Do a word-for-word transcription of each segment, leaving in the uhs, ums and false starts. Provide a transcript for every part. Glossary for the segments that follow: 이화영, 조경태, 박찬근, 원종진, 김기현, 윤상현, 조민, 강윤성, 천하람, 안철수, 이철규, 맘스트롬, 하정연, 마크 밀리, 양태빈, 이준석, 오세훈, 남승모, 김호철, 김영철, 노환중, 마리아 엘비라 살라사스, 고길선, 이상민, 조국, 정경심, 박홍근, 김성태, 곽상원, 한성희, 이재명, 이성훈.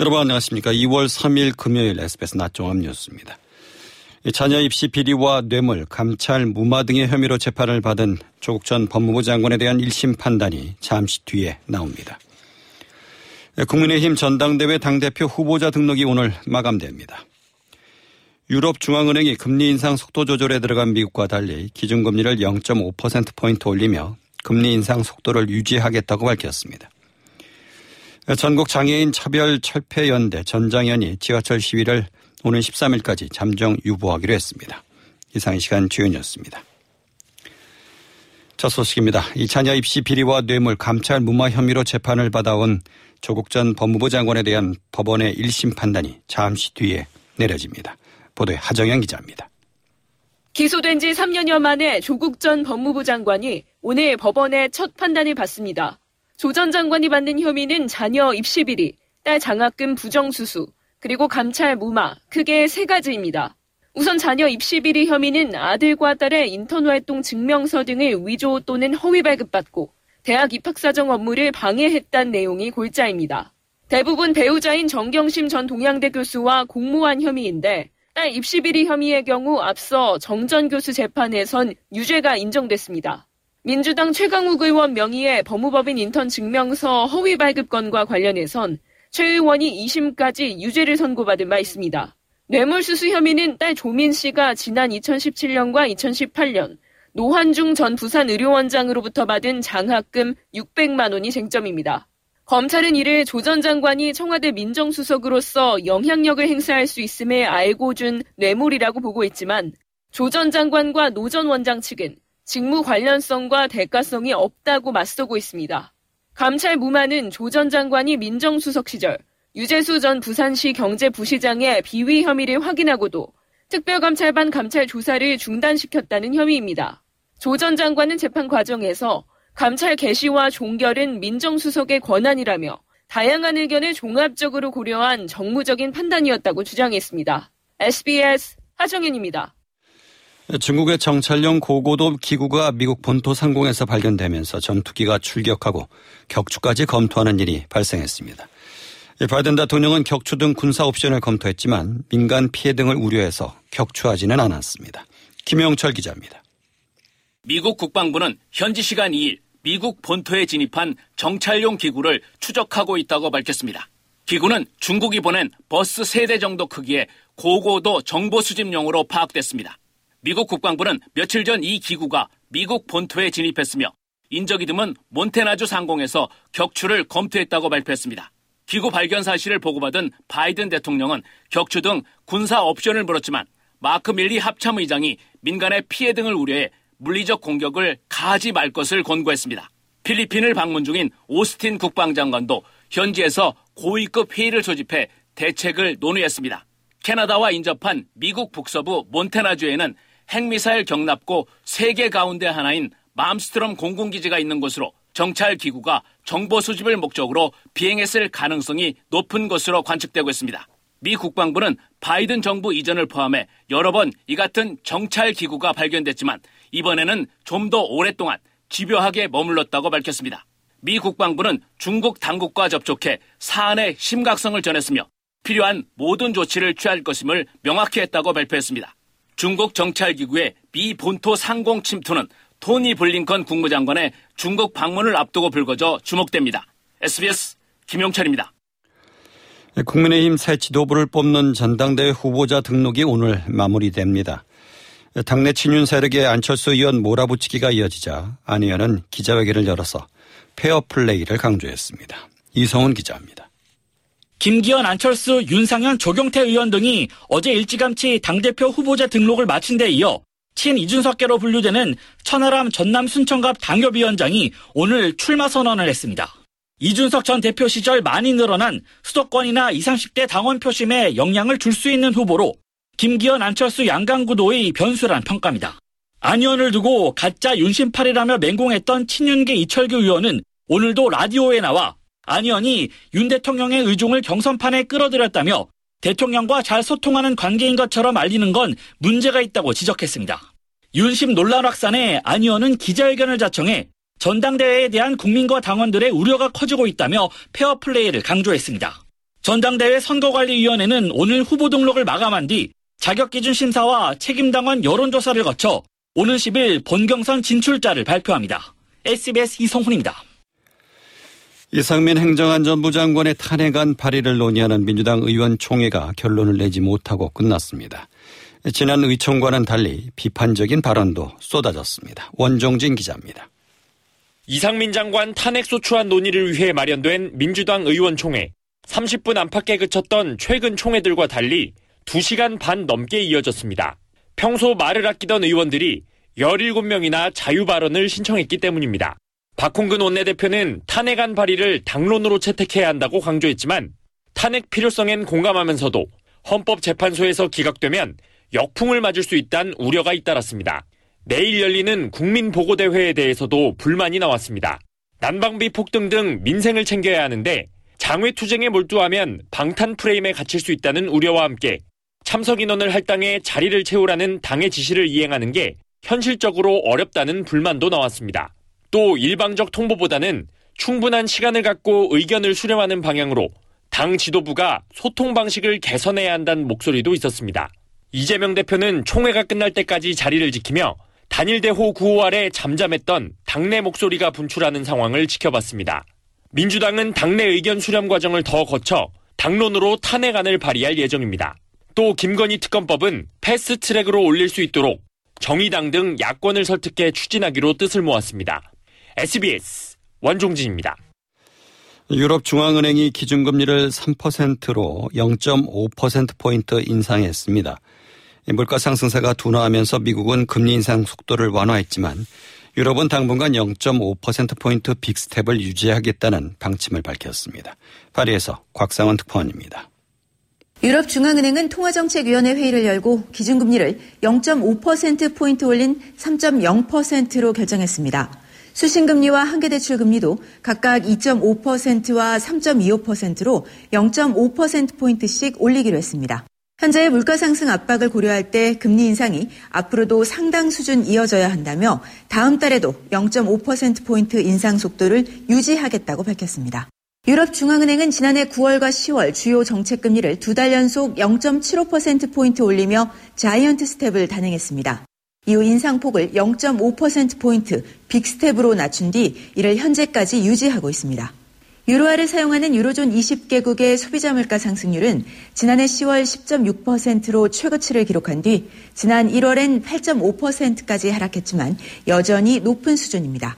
여러분 안녕하십니까. 이월 삼일 금요일 에스비에스 낮 종합뉴스입니다. 자녀 입시 비리와 뇌물, 감찰, 무마 등의 혐의로 재판을 받은 조국 전 법무부 장관에 대한 일심 판단이 잠시 뒤에 나옵니다. 국민의힘 전당대회 당대표 후보자 등록이 오늘 마감됩니다. 유럽중앙은행이 금리 인상 속도 조절에 들어간 미국과 달리 기준금리를 영점오 퍼센트포인트 올리며 금리 인상 속도를 유지하겠다고 밝혔습니다. 전국 장애인 차별 철폐연대 전장연이 지하철 시위를 오는 십삼일까지 잠정 유보하기로 했습니다. 이상 이 시간 주요 뉴스입니다. 첫 소식입니다. 이 자녀 입시 비리와 뇌물, 감찰, 무마 혐의로 재판을 받아온 조국 전 법무부 장관에 대한 법원의 일심 판단이 잠시 뒤에 내려집니다. 보도에 하정연 기자입니다. 기소된 지 삼년여 만에 조국 전 법무부 장관이 오늘 법원의 첫 판단을 받습니다. 조 전 장관이 받는 혐의는 자녀 입시 비리, 딸 장학금 부정수수, 그리고 감찰 무마, 크게 세 가지입니다. 우선 자녀 입시 비리 혐의는 아들과 딸의 인턴 활동 증명서 등을 위조 또는 허위 발급받고 대학 입학 사정 업무를 방해했다는 내용이 골자입니다. 대부분 배우자인 정경심 전 동양대 교수와 공모한 혐의인데 딸 입시 비리 혐의의 경우 앞서 정 전 교수 재판에선 유죄가 인정됐습니다. 민주당 최강욱 의원 명의의 법무법인 인턴 증명서 허위 발급 건과 관련해선 최 의원이 이심까지 유죄를 선고받은 바 있습니다. 뇌물수수 혐의는 딸 조민 씨가 지난 이천십칠년과 이천십팔년 노환중 전 부산의료원장으로부터 받은 장학금 육백만 원이 쟁점입니다. 검찰은 이를 조 전 장관이 청와대 민정수석으로서 영향력을 행사할 수 있음에 알고 준 뇌물이라고 보고 있지만 조 전 장관과 노 전 원장 측은 직무 관련성과 대가성이 없다고 맞서고 있습니다. 감찰 무마는 조 전 장관이 민정수석 시절 유재수 전 부산시 경제부시장의 비위 혐의를 확인하고도 특별감찰반 감찰 조사를 중단시켰다는 혐의입니다. 조 전 장관은 재판 과정에서 감찰 개시와 종결은 민정수석의 권한이라며 다양한 의견을 종합적으로 고려한 정무적인 판단이었다고 주장했습니다. 에스비에스 하정연입니다. 중국의 정찰용 고고도 기구가 미국 본토 상공에서 발견되면서 전투기가 출격하고 격추까지 검토하는 일이 발생했습니다. 바이든 대통령은 격추 등 군사 옵션을 검토했지만 민간 피해 등을 우려해서 격추하지는 않았습니다. 김영철 기자입니다. 미국 국방부는 현지 시간 이일 미국 본토에 진입한 정찰용 기구를 추적하고 있다고 밝혔습니다. 기구는 중국이 보낸 버스 세대 정도 크기의 고고도 정보 수집용으로 파악됐습니다. 미국 국방부는 며칠 전 이 기구가 미국 본토에 진입했으며 인적이 드문 몬태나주 상공에서 격추를 검토했다고 발표했습니다. 기구 발견 사실을 보고받은 바이든 대통령은 격추 등 군사 옵션을 물었지만 마크 밀리 합참의장이 민간의 피해 등을 우려해 물리적 공격을 가하지 말 것을 권고했습니다. 필리핀을 방문 중인 오스틴 국방장관도 현지에서 고위급 회의를 소집해 대책을 논의했습니다. 캐나다와 인접한 미국 북서부 몬태나주에는 핵미사일 격납고 세 개 가운데 하나인 맘스트롬 공군기지가 있는 곳으로 정찰기구가 정보 수집을 목적으로 비행했을 가능성이 높은 것으로 관측되고 있습니다. 미 국방부는 바이든 정부 이전을 포함해 여러 번 이 같은 정찰기구가 발견됐지만 이번에는 좀 더 오랫동안 집요하게 머물렀다고 밝혔습니다. 미 국방부는 중국 당국과 접촉해 사안의 심각성을 전했으며 필요한 모든 조치를 취할 것임을 명확히 했다고 발표했습니다. 중국 정찰기구의 미 본토 상공 침투는 토니 블링컨 국무장관의 중국 방문을 앞두고 불거져 주목됩니다. 에스비에스 김용철입니다. 국민의힘 새 지도부를 뽑는 전당대회 후보자 등록이 오늘 마무리됩니다. 당내 친윤 세력의 안철수 의원 몰아붙이기가 이어지자 안 의원은 기자회견을 열어서 페어플레이를 강조했습니다. 이성훈 기자입니다. 김기현, 안철수, 윤상현, 조경태 의원 등이 어제 일찌감치 당대표 후보자 등록을 마친 데 이어 친 이준석계로 분류되는 천하람 전남 순천갑 당협위원장이 오늘 출마 선언을 했습니다. 이준석 전 대표 시절 많이 늘어난 수도권이나 이십, 삼십대 당원 표심에 영향을 줄 수 있는 후보로 김기현, 안철수 양강구도의 변수란 평가입니다. 안 의원을 두고 가짜 윤심팔이라며 맹공했던 친윤계 이철규 의원은 오늘도 라디오에 나와 안 의원이 윤 대통령의 의중을 경선판에 끌어들였다며 대통령과 잘 소통하는 관계인 것처럼 알리는 건 문제가 있다고 지적했습니다. 윤심 논란 확산에 안 의원은 기자회견을 자청해 전당대회에 대한 국민과 당원들의 우려가 커지고 있다며 페어플레이를 강조했습니다. 전당대회 선거관리위원회는 오늘 후보 등록을 마감한 뒤 자격기준 심사와 책임당원 여론조사를 거쳐 오는 십일 본경선 진출자를 발표합니다. 에스비에스 이성훈입니다. 이상민 행정안전부 장관의 탄핵안 발의를 논의하는 민주당 의원총회가 결론을 내지 못하고 끝났습니다. 지난 의총과는 달리 비판적인 발언도 쏟아졌습니다. 원종진 기자입니다. 이상민 장관 탄핵소추안 논의를 위해 마련된 민주당 의원총회. 삼십 분 안팎에 그쳤던 최근 총회들과 달리 두 시간 반 넘게 이어졌습니다. 평소 말을 아끼던 의원들이 열일곱 명이나 자유발언을 신청했기 때문입니다. 박홍근 원내대표는 탄핵안 발의를 당론으로 채택해야 한다고 강조했지만 탄핵 필요성엔 공감하면서도 헌법재판소에서 기각되면 역풍을 맞을 수 있다는 우려가 잇따랐습니다. 내일 열리는 국민보고대회에 대해서도 불만이 나왔습니다. 난방비 폭등 등 민생을 챙겨야 하는데 장외투쟁에 몰두하면 방탄 프레임에 갇힐 수 있다는 우려와 함께 참석 인원을 할당해 자리를 채우라는 당의 지시를 이행하는 게 현실적으로 어렵다는 불만도 나왔습니다. 또 일방적 통보보다는 충분한 시간을 갖고 의견을 수렴하는 방향으로 당 지도부가 소통 방식을 개선해야 한다는 목소리도 있었습니다. 이재명 대표는 총회가 끝날 때까지 자리를 지키며 단일대호 구호 아래 잠잠했던 당내 목소리가 분출하는 상황을 지켜봤습니다. 민주당은 당내 의견 수렴 과정을 더 거쳐 당론으로 탄핵안을 발의할 예정입니다. 또 김건희 특검법은 패스트트랙으로 올릴 수 있도록 정의당 등 야권을 설득해 추진하기로 뜻을 모았습니다. 에스비에스 원종진입니다. 유럽중앙은행이 기준금리를 삼 퍼센트로 영 점 오 퍼센트포인트 인상했습니다. 물가 상승세가 둔화하면서 미국은 금리 인상 속도를 완화했지만 유럽은 당분간 영 점 오 퍼센트포인트 빅스텝을 유지하겠다는 방침을 밝혔습니다. 파리에서 곽상원 특파원입니다. 유럽중앙은행은 통화정책위원회 회의를 열고 기준금리를 영 점 오 퍼센트포인트 올린 삼 점 영 퍼센트로 결정했습니다. 수신금리와 한계대출금리도 각각 이 점 오 퍼센트와 삼 점 이오 퍼센트로 영 점 오 퍼센트포인트씩 올리기로 했습니다. 현재의 물가상승 압박을 고려할 때 금리 인상이 앞으로도 상당 수준 이어져야 한다며 다음 달에도 영 점 오 퍼센트포인트 인상 속도를 유지하겠다고 밝혔습니다. 유럽중앙은행은 지난해 구월과 시월 주요 정책금리를 두 달 연속 영 점 칠오 퍼센트포인트 올리며 자이언트 스텝을 단행했습니다. 이후 인상폭을 영 점 오 퍼센트포인트 빅스텝으로 낮춘 뒤 이를 현재까지 유지하고 있습니다. 유로화를 사용하는 유로존 이십 개국의 소비자 물가 상승률은 지난해 시월 십 점 육 퍼센트로 최고치를 기록한 뒤 지난 일월엔 팔 점 오 퍼센트까지 하락했지만 여전히 높은 수준입니다.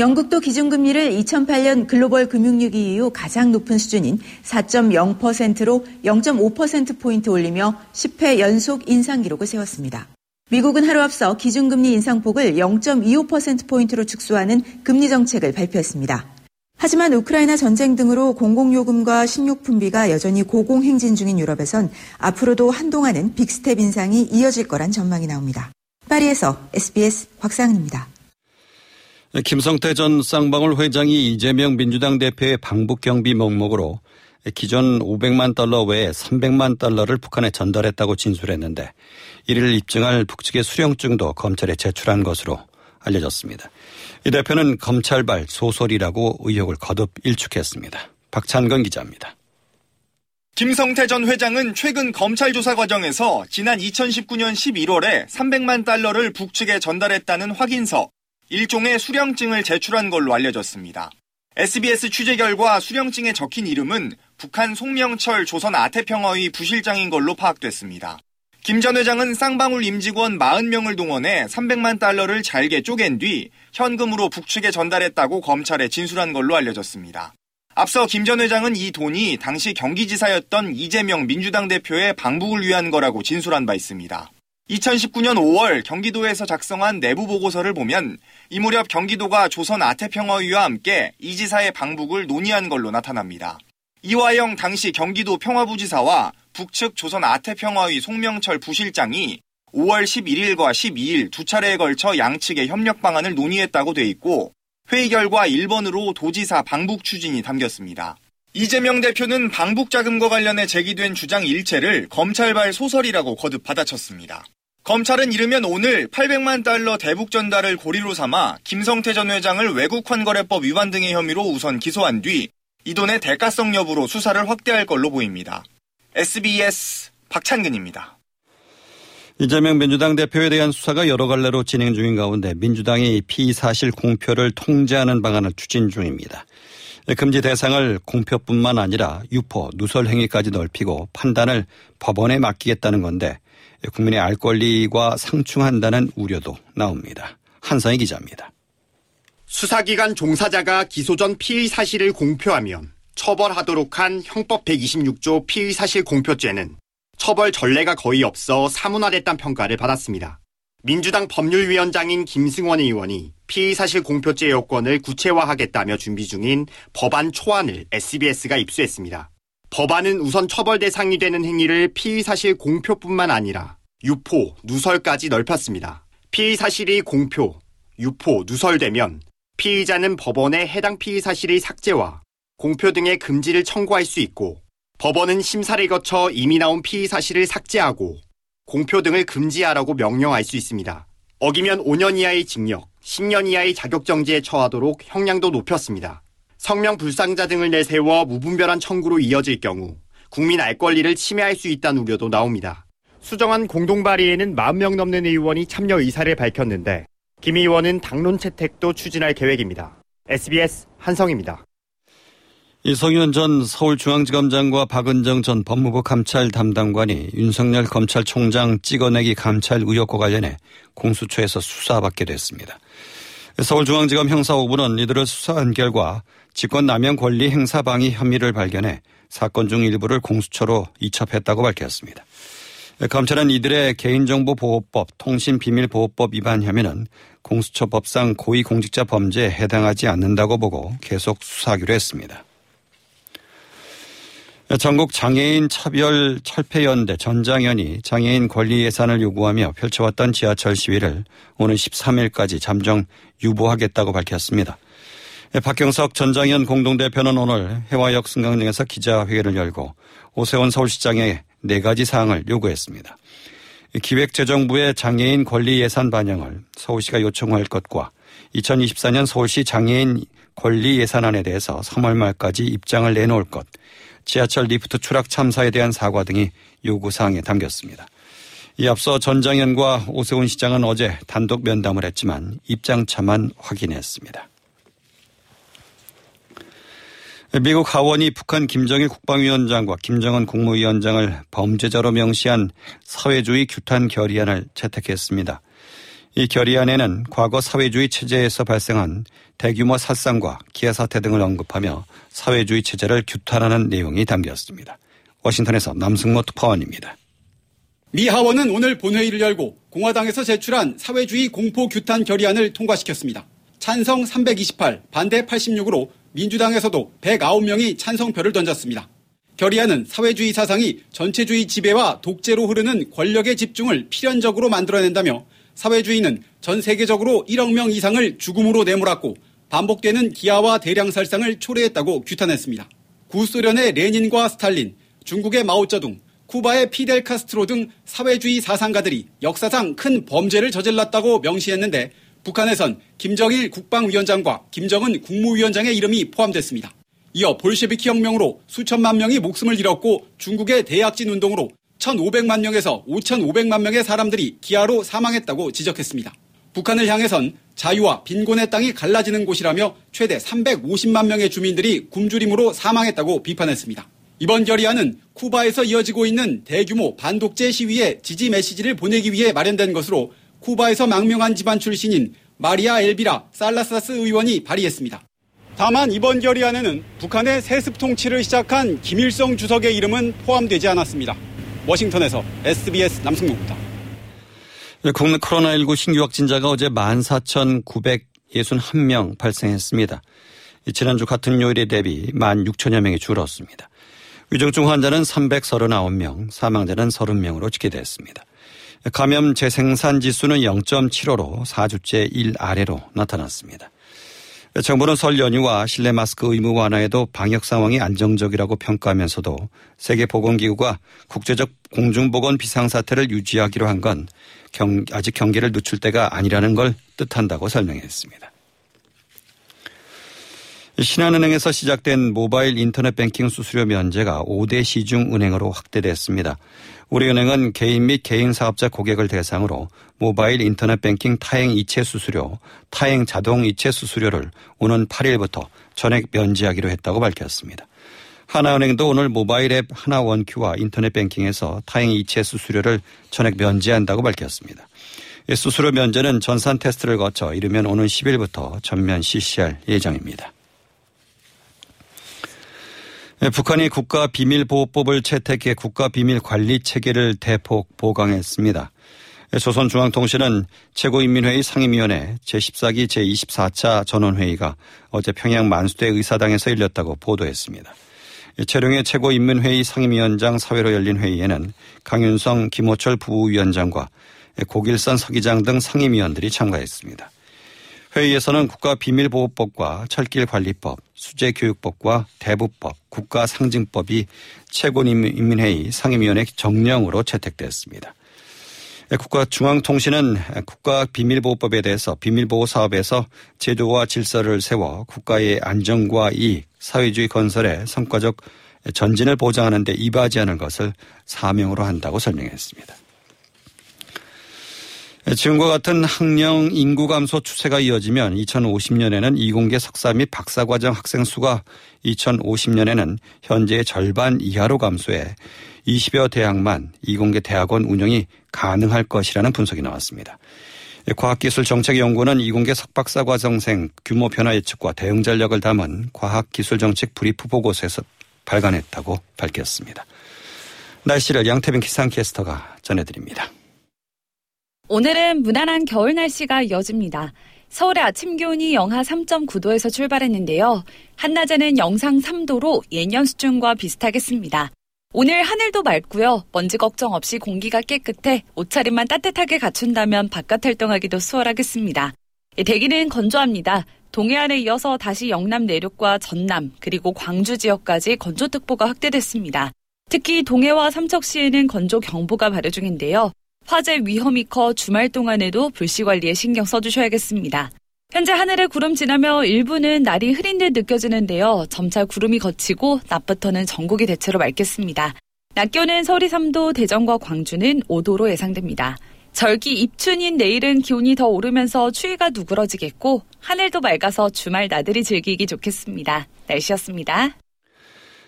영국도 기준금리를 이천팔 년 글로벌 금융위기 이후 가장 높은 수준인 사 점 영 퍼센트로 영 점 오 퍼센트포인트 올리며 십 회 연속 인상 기록을 세웠습니다. 미국은 하루 앞서 기준금리 인상폭을 영 점 이오 퍼센트포인트로 축소하는 금리 정책을 발표했습니다. 하지만 우크라이나 전쟁 등으로 공공요금과 식료품비가 여전히 고공행진 중인 유럽에선 앞으로도 한동안은 빅스텝 인상이 이어질 거란 전망이 나옵니다. 파리에서 에스비에스 곽상은입니다. 김성태 전 쌍방울 회장이 이재명 민주당 대표의 방북 경비 명목으로 기존 오백만 달러 외에 삼백만 달러를 북한에 전달했다고 진술했는데 이를 입증할 북측의 수령증도 검찰에 제출한 것으로 알려졌습니다. 이 대표는 검찰발 소설이라고 의혹을 거듭 일축했습니다. 박찬근 기자입니다. 김성태 전 회장은 최근 검찰 조사 과정에서 지난 이천십구 년 십일월에 삼백만 달러를 북측에 전달했다는 확인서, 일종의 수령증을 제출한 걸로 알려졌습니다. 에스비에스 취재 결과 수령증에 적힌 이름은 북한 송명철 조선 아태평화위 부실장인 걸로 파악됐습니다. 김 전 회장은 쌍방울 임직원 사십 명을 동원해 삼백만 달러를 잘게 쪼갠 뒤 현금으로 북측에 전달했다고 검찰에 진술한 걸로 알려졌습니다. 앞서 김 전 회장은 이 돈이 당시 경기지사였던 이재명 민주당 대표의 방북을 위한 거라고 진술한 바 있습니다. 이천십구 년 오월 경기도에서 작성한 내부 보고서를 보면 이 무렵 경기도가 조선 아태평화위와 함께 이 지사의 방북을 논의한 걸로 나타납니다. 이화영 당시 경기도 평화부지사와 북측 조선 아태평화위 송명철 부실장이 오월 십일일과 십이일 두 차례에 걸쳐 양측의 협력 방안을 논의했다고 돼 있고 회의 결과 일 번으로 도지사 방북 추진이 담겼습니다. 이재명 대표는 방북 자금과 관련해 제기된 주장 일체를 검찰발 소설이라고 거듭 받아쳤습니다. 검찰은 이르면 오늘 팔백만 달러 대북 전달을 고리로 삼아 김성태 전 회장을 외국환거래법 위반 등의 혐의로 우선 기소한 뒤 이 돈의 대가성 여부로 수사를 확대할 걸로 보입니다. 에스비에스 박찬근입니다. 이재명 민주당 대표에 대한 수사가 여러 갈래로 진행 중인 가운데 민주당이 피의 사실 공표를 통제하는 방안을 추진 중입니다. 금지 대상을 공표뿐만 아니라 유포, 누설 행위까지 넓히고 판단을 법원에 맡기겠다는 건데 국민의 알 권리와 상충한다는 우려도 나옵니다. 한성희 기자입니다. 수사기관 종사자가 기소 전 피의 사실을 공표하면 처벌하도록 한 형법 백이십육 조 피의 사실 공표죄는 처벌 전례가 거의 없어 사문화됐다는 평가를 받았습니다. 민주당 법률위원장인 김승원 의원이 피의 사실 공표죄 요건을 구체화하겠다며 준비 중인 법안 초안을 에스비에스가 입수했습니다. 법안은 우선 처벌 대상이 되는 행위를 피의 사실 공표뿐만 아니라 유포, 누설까지 넓혔습니다. 피의 사실이 공표, 유포, 누설되면 피의자는 법원에 해당 피의 사실의 삭제와 공표 등의 금지를 청구할 수 있고 법원은 심사를 거쳐 이미 나온 피의 사실을 삭제하고 공표 등을 금지하라고 명령할 수 있습니다. 어기면 오 년 이하의 징역, 십 년 이하의 자격정지에 처하도록 형량도 높였습니다. 성명 불상자 등을 내세워 무분별한 청구로 이어질 경우 국민 알 권리를 침해할 수 있다는 우려도 나옵니다. 수정안 공동발의에는 사십 명 넘는 의원이 참여 의사를 밝혔는데 김 의원은 당론 채택도 추진할 계획입니다. 에스비에스 한성희입니다. 이성윤 전 서울중앙지검장과 박은정 전 법무부 감찰 담당관이 윤석열 검찰총장 찍어내기 감찰 의혹과 관련해 공수처에서 수사받게 됐습니다. 서울중앙지검 형사 오 부는 이들을 수사한 결과 직권남용 권리 행사방위 혐의를 발견해 사건 중 일부를 공수처로 이첩했다고 밝혔습니다. 검찰은 이들의 개인정보보호법, 통신비밀보호법 위반 혐의는 공수처법상 고위공직자 범죄에 해당하지 않는다고 보고 계속 수사하기로 했습니다. 전국 장애인 차별 철폐연대 전장연이 장애인 권리 예산을 요구하며 펼쳐왔던 지하철 시위를 오는 십삼 일까지 잠정 유보하겠다고 밝혔습니다. 박경석 전장연 공동대표는 오늘 해화역 승강장에서 기자회견을 열고 오세훈 서울시장에 네 가지 사항을 요구했습니다. 기획재정부의 장애인 권리 예산 반영을 서울시가 요청할 것과 이천이십사 년 서울시 장애인 권리 예산안에 대해서 삼월 말까지 입장을 내놓을 것, 지하철 리프트 추락 참사에 대한 사과 등이 요구사항에 담겼습니다. 이 앞서 전장현과 오세훈 시장은 어제 단독 면담을 했지만 입장차만 확인했습니다. 미국 하원이 북한 김정일 국방위원장과 김정은 국무위원장을 범죄자로 명시한 사회주의 규탄 결의안을 채택했습니다. 이 결의안에는 과거 사회주의 체제에서 발생한 대규모 살상과 기아 사태 등을 언급하며 사회주의 체제를 규탄하는 내용이 담겼습니다. 워싱턴에서 남승모 특파원입니다. 미 하원은 오늘 본회의를 열고 공화당에서 제출한 사회주의 공포 규탄 결의안을 통과시켰습니다. 찬성 삼백이십팔, 반대 팔십육으로 민주당에서도 백구 명이 찬성표를 던졌습니다. 결의안은 사회주의 사상이 전체주의 지배와 독재로 흐르는 권력의 집중을 필연적으로 만들어낸다며 사회주의는 전 세계적으로 일억 명 이상을 죽음으로 내몰았고 반복되는 기아와 대량 살상을 초래했다고 규탄했습니다. 구소련의 레닌과 스탈린, 중국의 마오쩌둥, 쿠바의 피델 카스트로 등 사회주의 사상가들이 역사상 큰 범죄를 저질렀다고 명시했는데 북한에선 김정일 국방위원장과 김정은 국무위원장의 이름이 포함됐습니다. 이어 볼셰비키 혁명으로 수천만 명이 목숨을 잃었고 중국의 대약진 운동으로 천오백만 명에서 오천오백만 명의 사람들이 기아로 사망했다고 지적했습니다. 북한을 향해선 자유와 빈곤의 땅이 갈라지는 곳이라며 최대 삼백오십만 명의 주민들이 굶주림으로 사망했다고 비판했습니다. 이번 결의안은 쿠바에서 이어지고 있는 대규모 반독재 시위에 지지 메시지를 보내기 위해 마련된 것으로 쿠바에서 망명한 집안 출신인 마리아 엘비라 살라사스 의원이 발의했습니다. 다만 이번 결의안에는 북한의 세습 통치를 시작한 김일성 주석의 이름은 포함되지 않았습니다. 워싱턴에서 에스비에스 남승모입니다. 국내 코로나십구 신규 확진자가 어제 만 사천구백육십일 명 발생했습니다. 지난주 같은 요일에 대비 만 육천여 명이 줄었습니다. 위중증 환자는 삼백삼십구 명, 사망자는 삼십 명으로 집계됐습니다. 감염 재생산지수는 영 점 칠오로 사 주째 일 아래로 나타났습니다. 정부는 설 연휴와 실내 마스크 의무 완화에도 방역 상황이 안정적이라고 평가하면서도 세계보건기구가 국제적 공중보건 비상사태를 유지하기로 한 건 아직 경계를 늦출 때가 아니라는 걸 뜻한다고 설명했습니다. 신한은행에서 시작된 모바일 인터넷 뱅킹 수수료 면제가 오 대 시중은행으로 확대됐습니다. 우리은행은 개인 및 개인사업자 고객을 대상으로 모바일 인터넷 뱅킹 타행 이체 수수료, 타행 자동 이체 수수료를 오는 팔 일부터 전액 면제하기로 했다고 밝혔습니다. 하나은행도 오늘 모바일 앱 하나원큐와 인터넷 뱅킹에서 타행 이체 수수료를 전액 면제한다고 밝혔습니다. 수수료 면제는 전산 테스트를 거쳐 이르면 오는 십 일부터 전면 실시할 예정입니다. 북한이 국가비밀보호법을 채택해 국가비밀관리체계를 대폭 보강했습니다. 조선중앙통신은 최고인민회의 상임위원회 제십사 기 제이십사 차 전원회의가 어제 평양 만수대 의사당에서 열렸다고 보도했습니다. 최룡해 최고인민회의 상임위원장 사회로 열린 회의에는 강윤성, 김호철 부위원장과 고길선 서기장 등 상임위원들이 참가했습니다. 회의에서는 국가비밀보호법과 철길관리법, 수재교육법과 대부법, 국가상징법이 최고인민회의 상임위원회 정령으로 채택됐습니다. 국가중앙통신은 국가비밀보호법에 대해서 비밀보호사업에서 제도와 질서를 세워 국가의 안정과 이익, 사회주의 건설에 성과적 전진을 보장하는 데 이바지 하는 것을 사명으로 한다고 설명했습니다. 지금과 같은 학령 인구 감소 추세가 이어지면 이천오십 년에는 이공계 석사 및 박사과정 학생 수가 이천오십 년에는 현재의 절반 이하로 감소해 이십여 대학만 이공계 대학원 운영이 가능할 것이라는 분석이 나왔습니다. 과학기술정책연구원은 이공계 석박사과정생 규모 변화 예측과 대응 전략을 담은 과학기술정책 브리프 보고서에서 발간했다고 밝혔습니다. 날씨를 양태빈 기상캐스터가 전해드립니다. 오늘은 무난한 겨울 날씨가 이어집니다. 서울의 아침 기온이 영하 삼 점 구 도에서 출발했는데요. 한낮에는 영상 삼 도로 예년 수준과 비슷하겠습니다. 오늘 하늘도 맑고요. 먼지 걱정 없이 공기가 깨끗해 옷차림만 따뜻하게 갖춘다면 바깥 활동하기도 수월하겠습니다. 대기는 건조합니다. 동해안에 이어서 다시 영남 내륙과 전남 그리고 광주 지역까지 건조특보가 확대됐습니다. 특히 동해와 삼척시에는 건조경보가 발효 중인데요. 화재 위험이 커 주말 동안에도 불씨 관리에 신경 써주셔야겠습니다. 현재 하늘에 구름 지나며 일부는 날이 흐린 듯 느껴지는데요. 점차 구름이 걷히고 낮부터는 전국이 대체로 맑겠습니다. 낮 기온은 서울이 삼 도, 대전과 광주는 오 도로 예상됩니다. 절기 입춘인 내일은 기온이 더 오르면서 추위가 누그러지겠고 하늘도 맑아서 주말 나들이 즐기기 좋겠습니다. 날씨였습니다.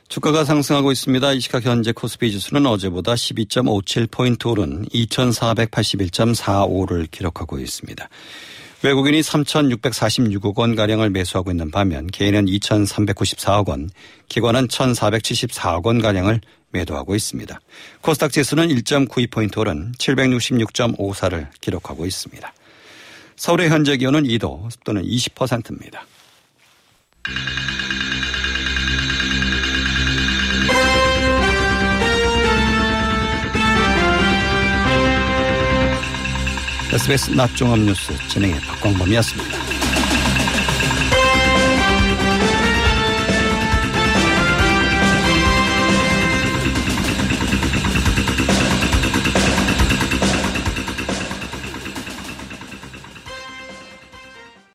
주가가 상승하고 있습니다. 이 시각 현재 코스피 지수는 어제보다 십이 점 오칠 포인트 오른 이천사백팔십일 점 사오를 기록하고 있습니다. 외국인이 삼천육백사십육억 원가량을 매수하고 있는 반면 개인은 이천삼백구십사억 원, 기관은 천사백칠십사억 원가량을 매도하고 있습니다. 코스닥 지수는 일 점 구이 포인트 오른 칠백육십육 점 오사를 기록하고 있습니다. 서울의 현재 기온은 이 도, 습도는 이십 퍼센트입니다. 에스비에스 낮종합뉴스 진행의 박광범이었습니다.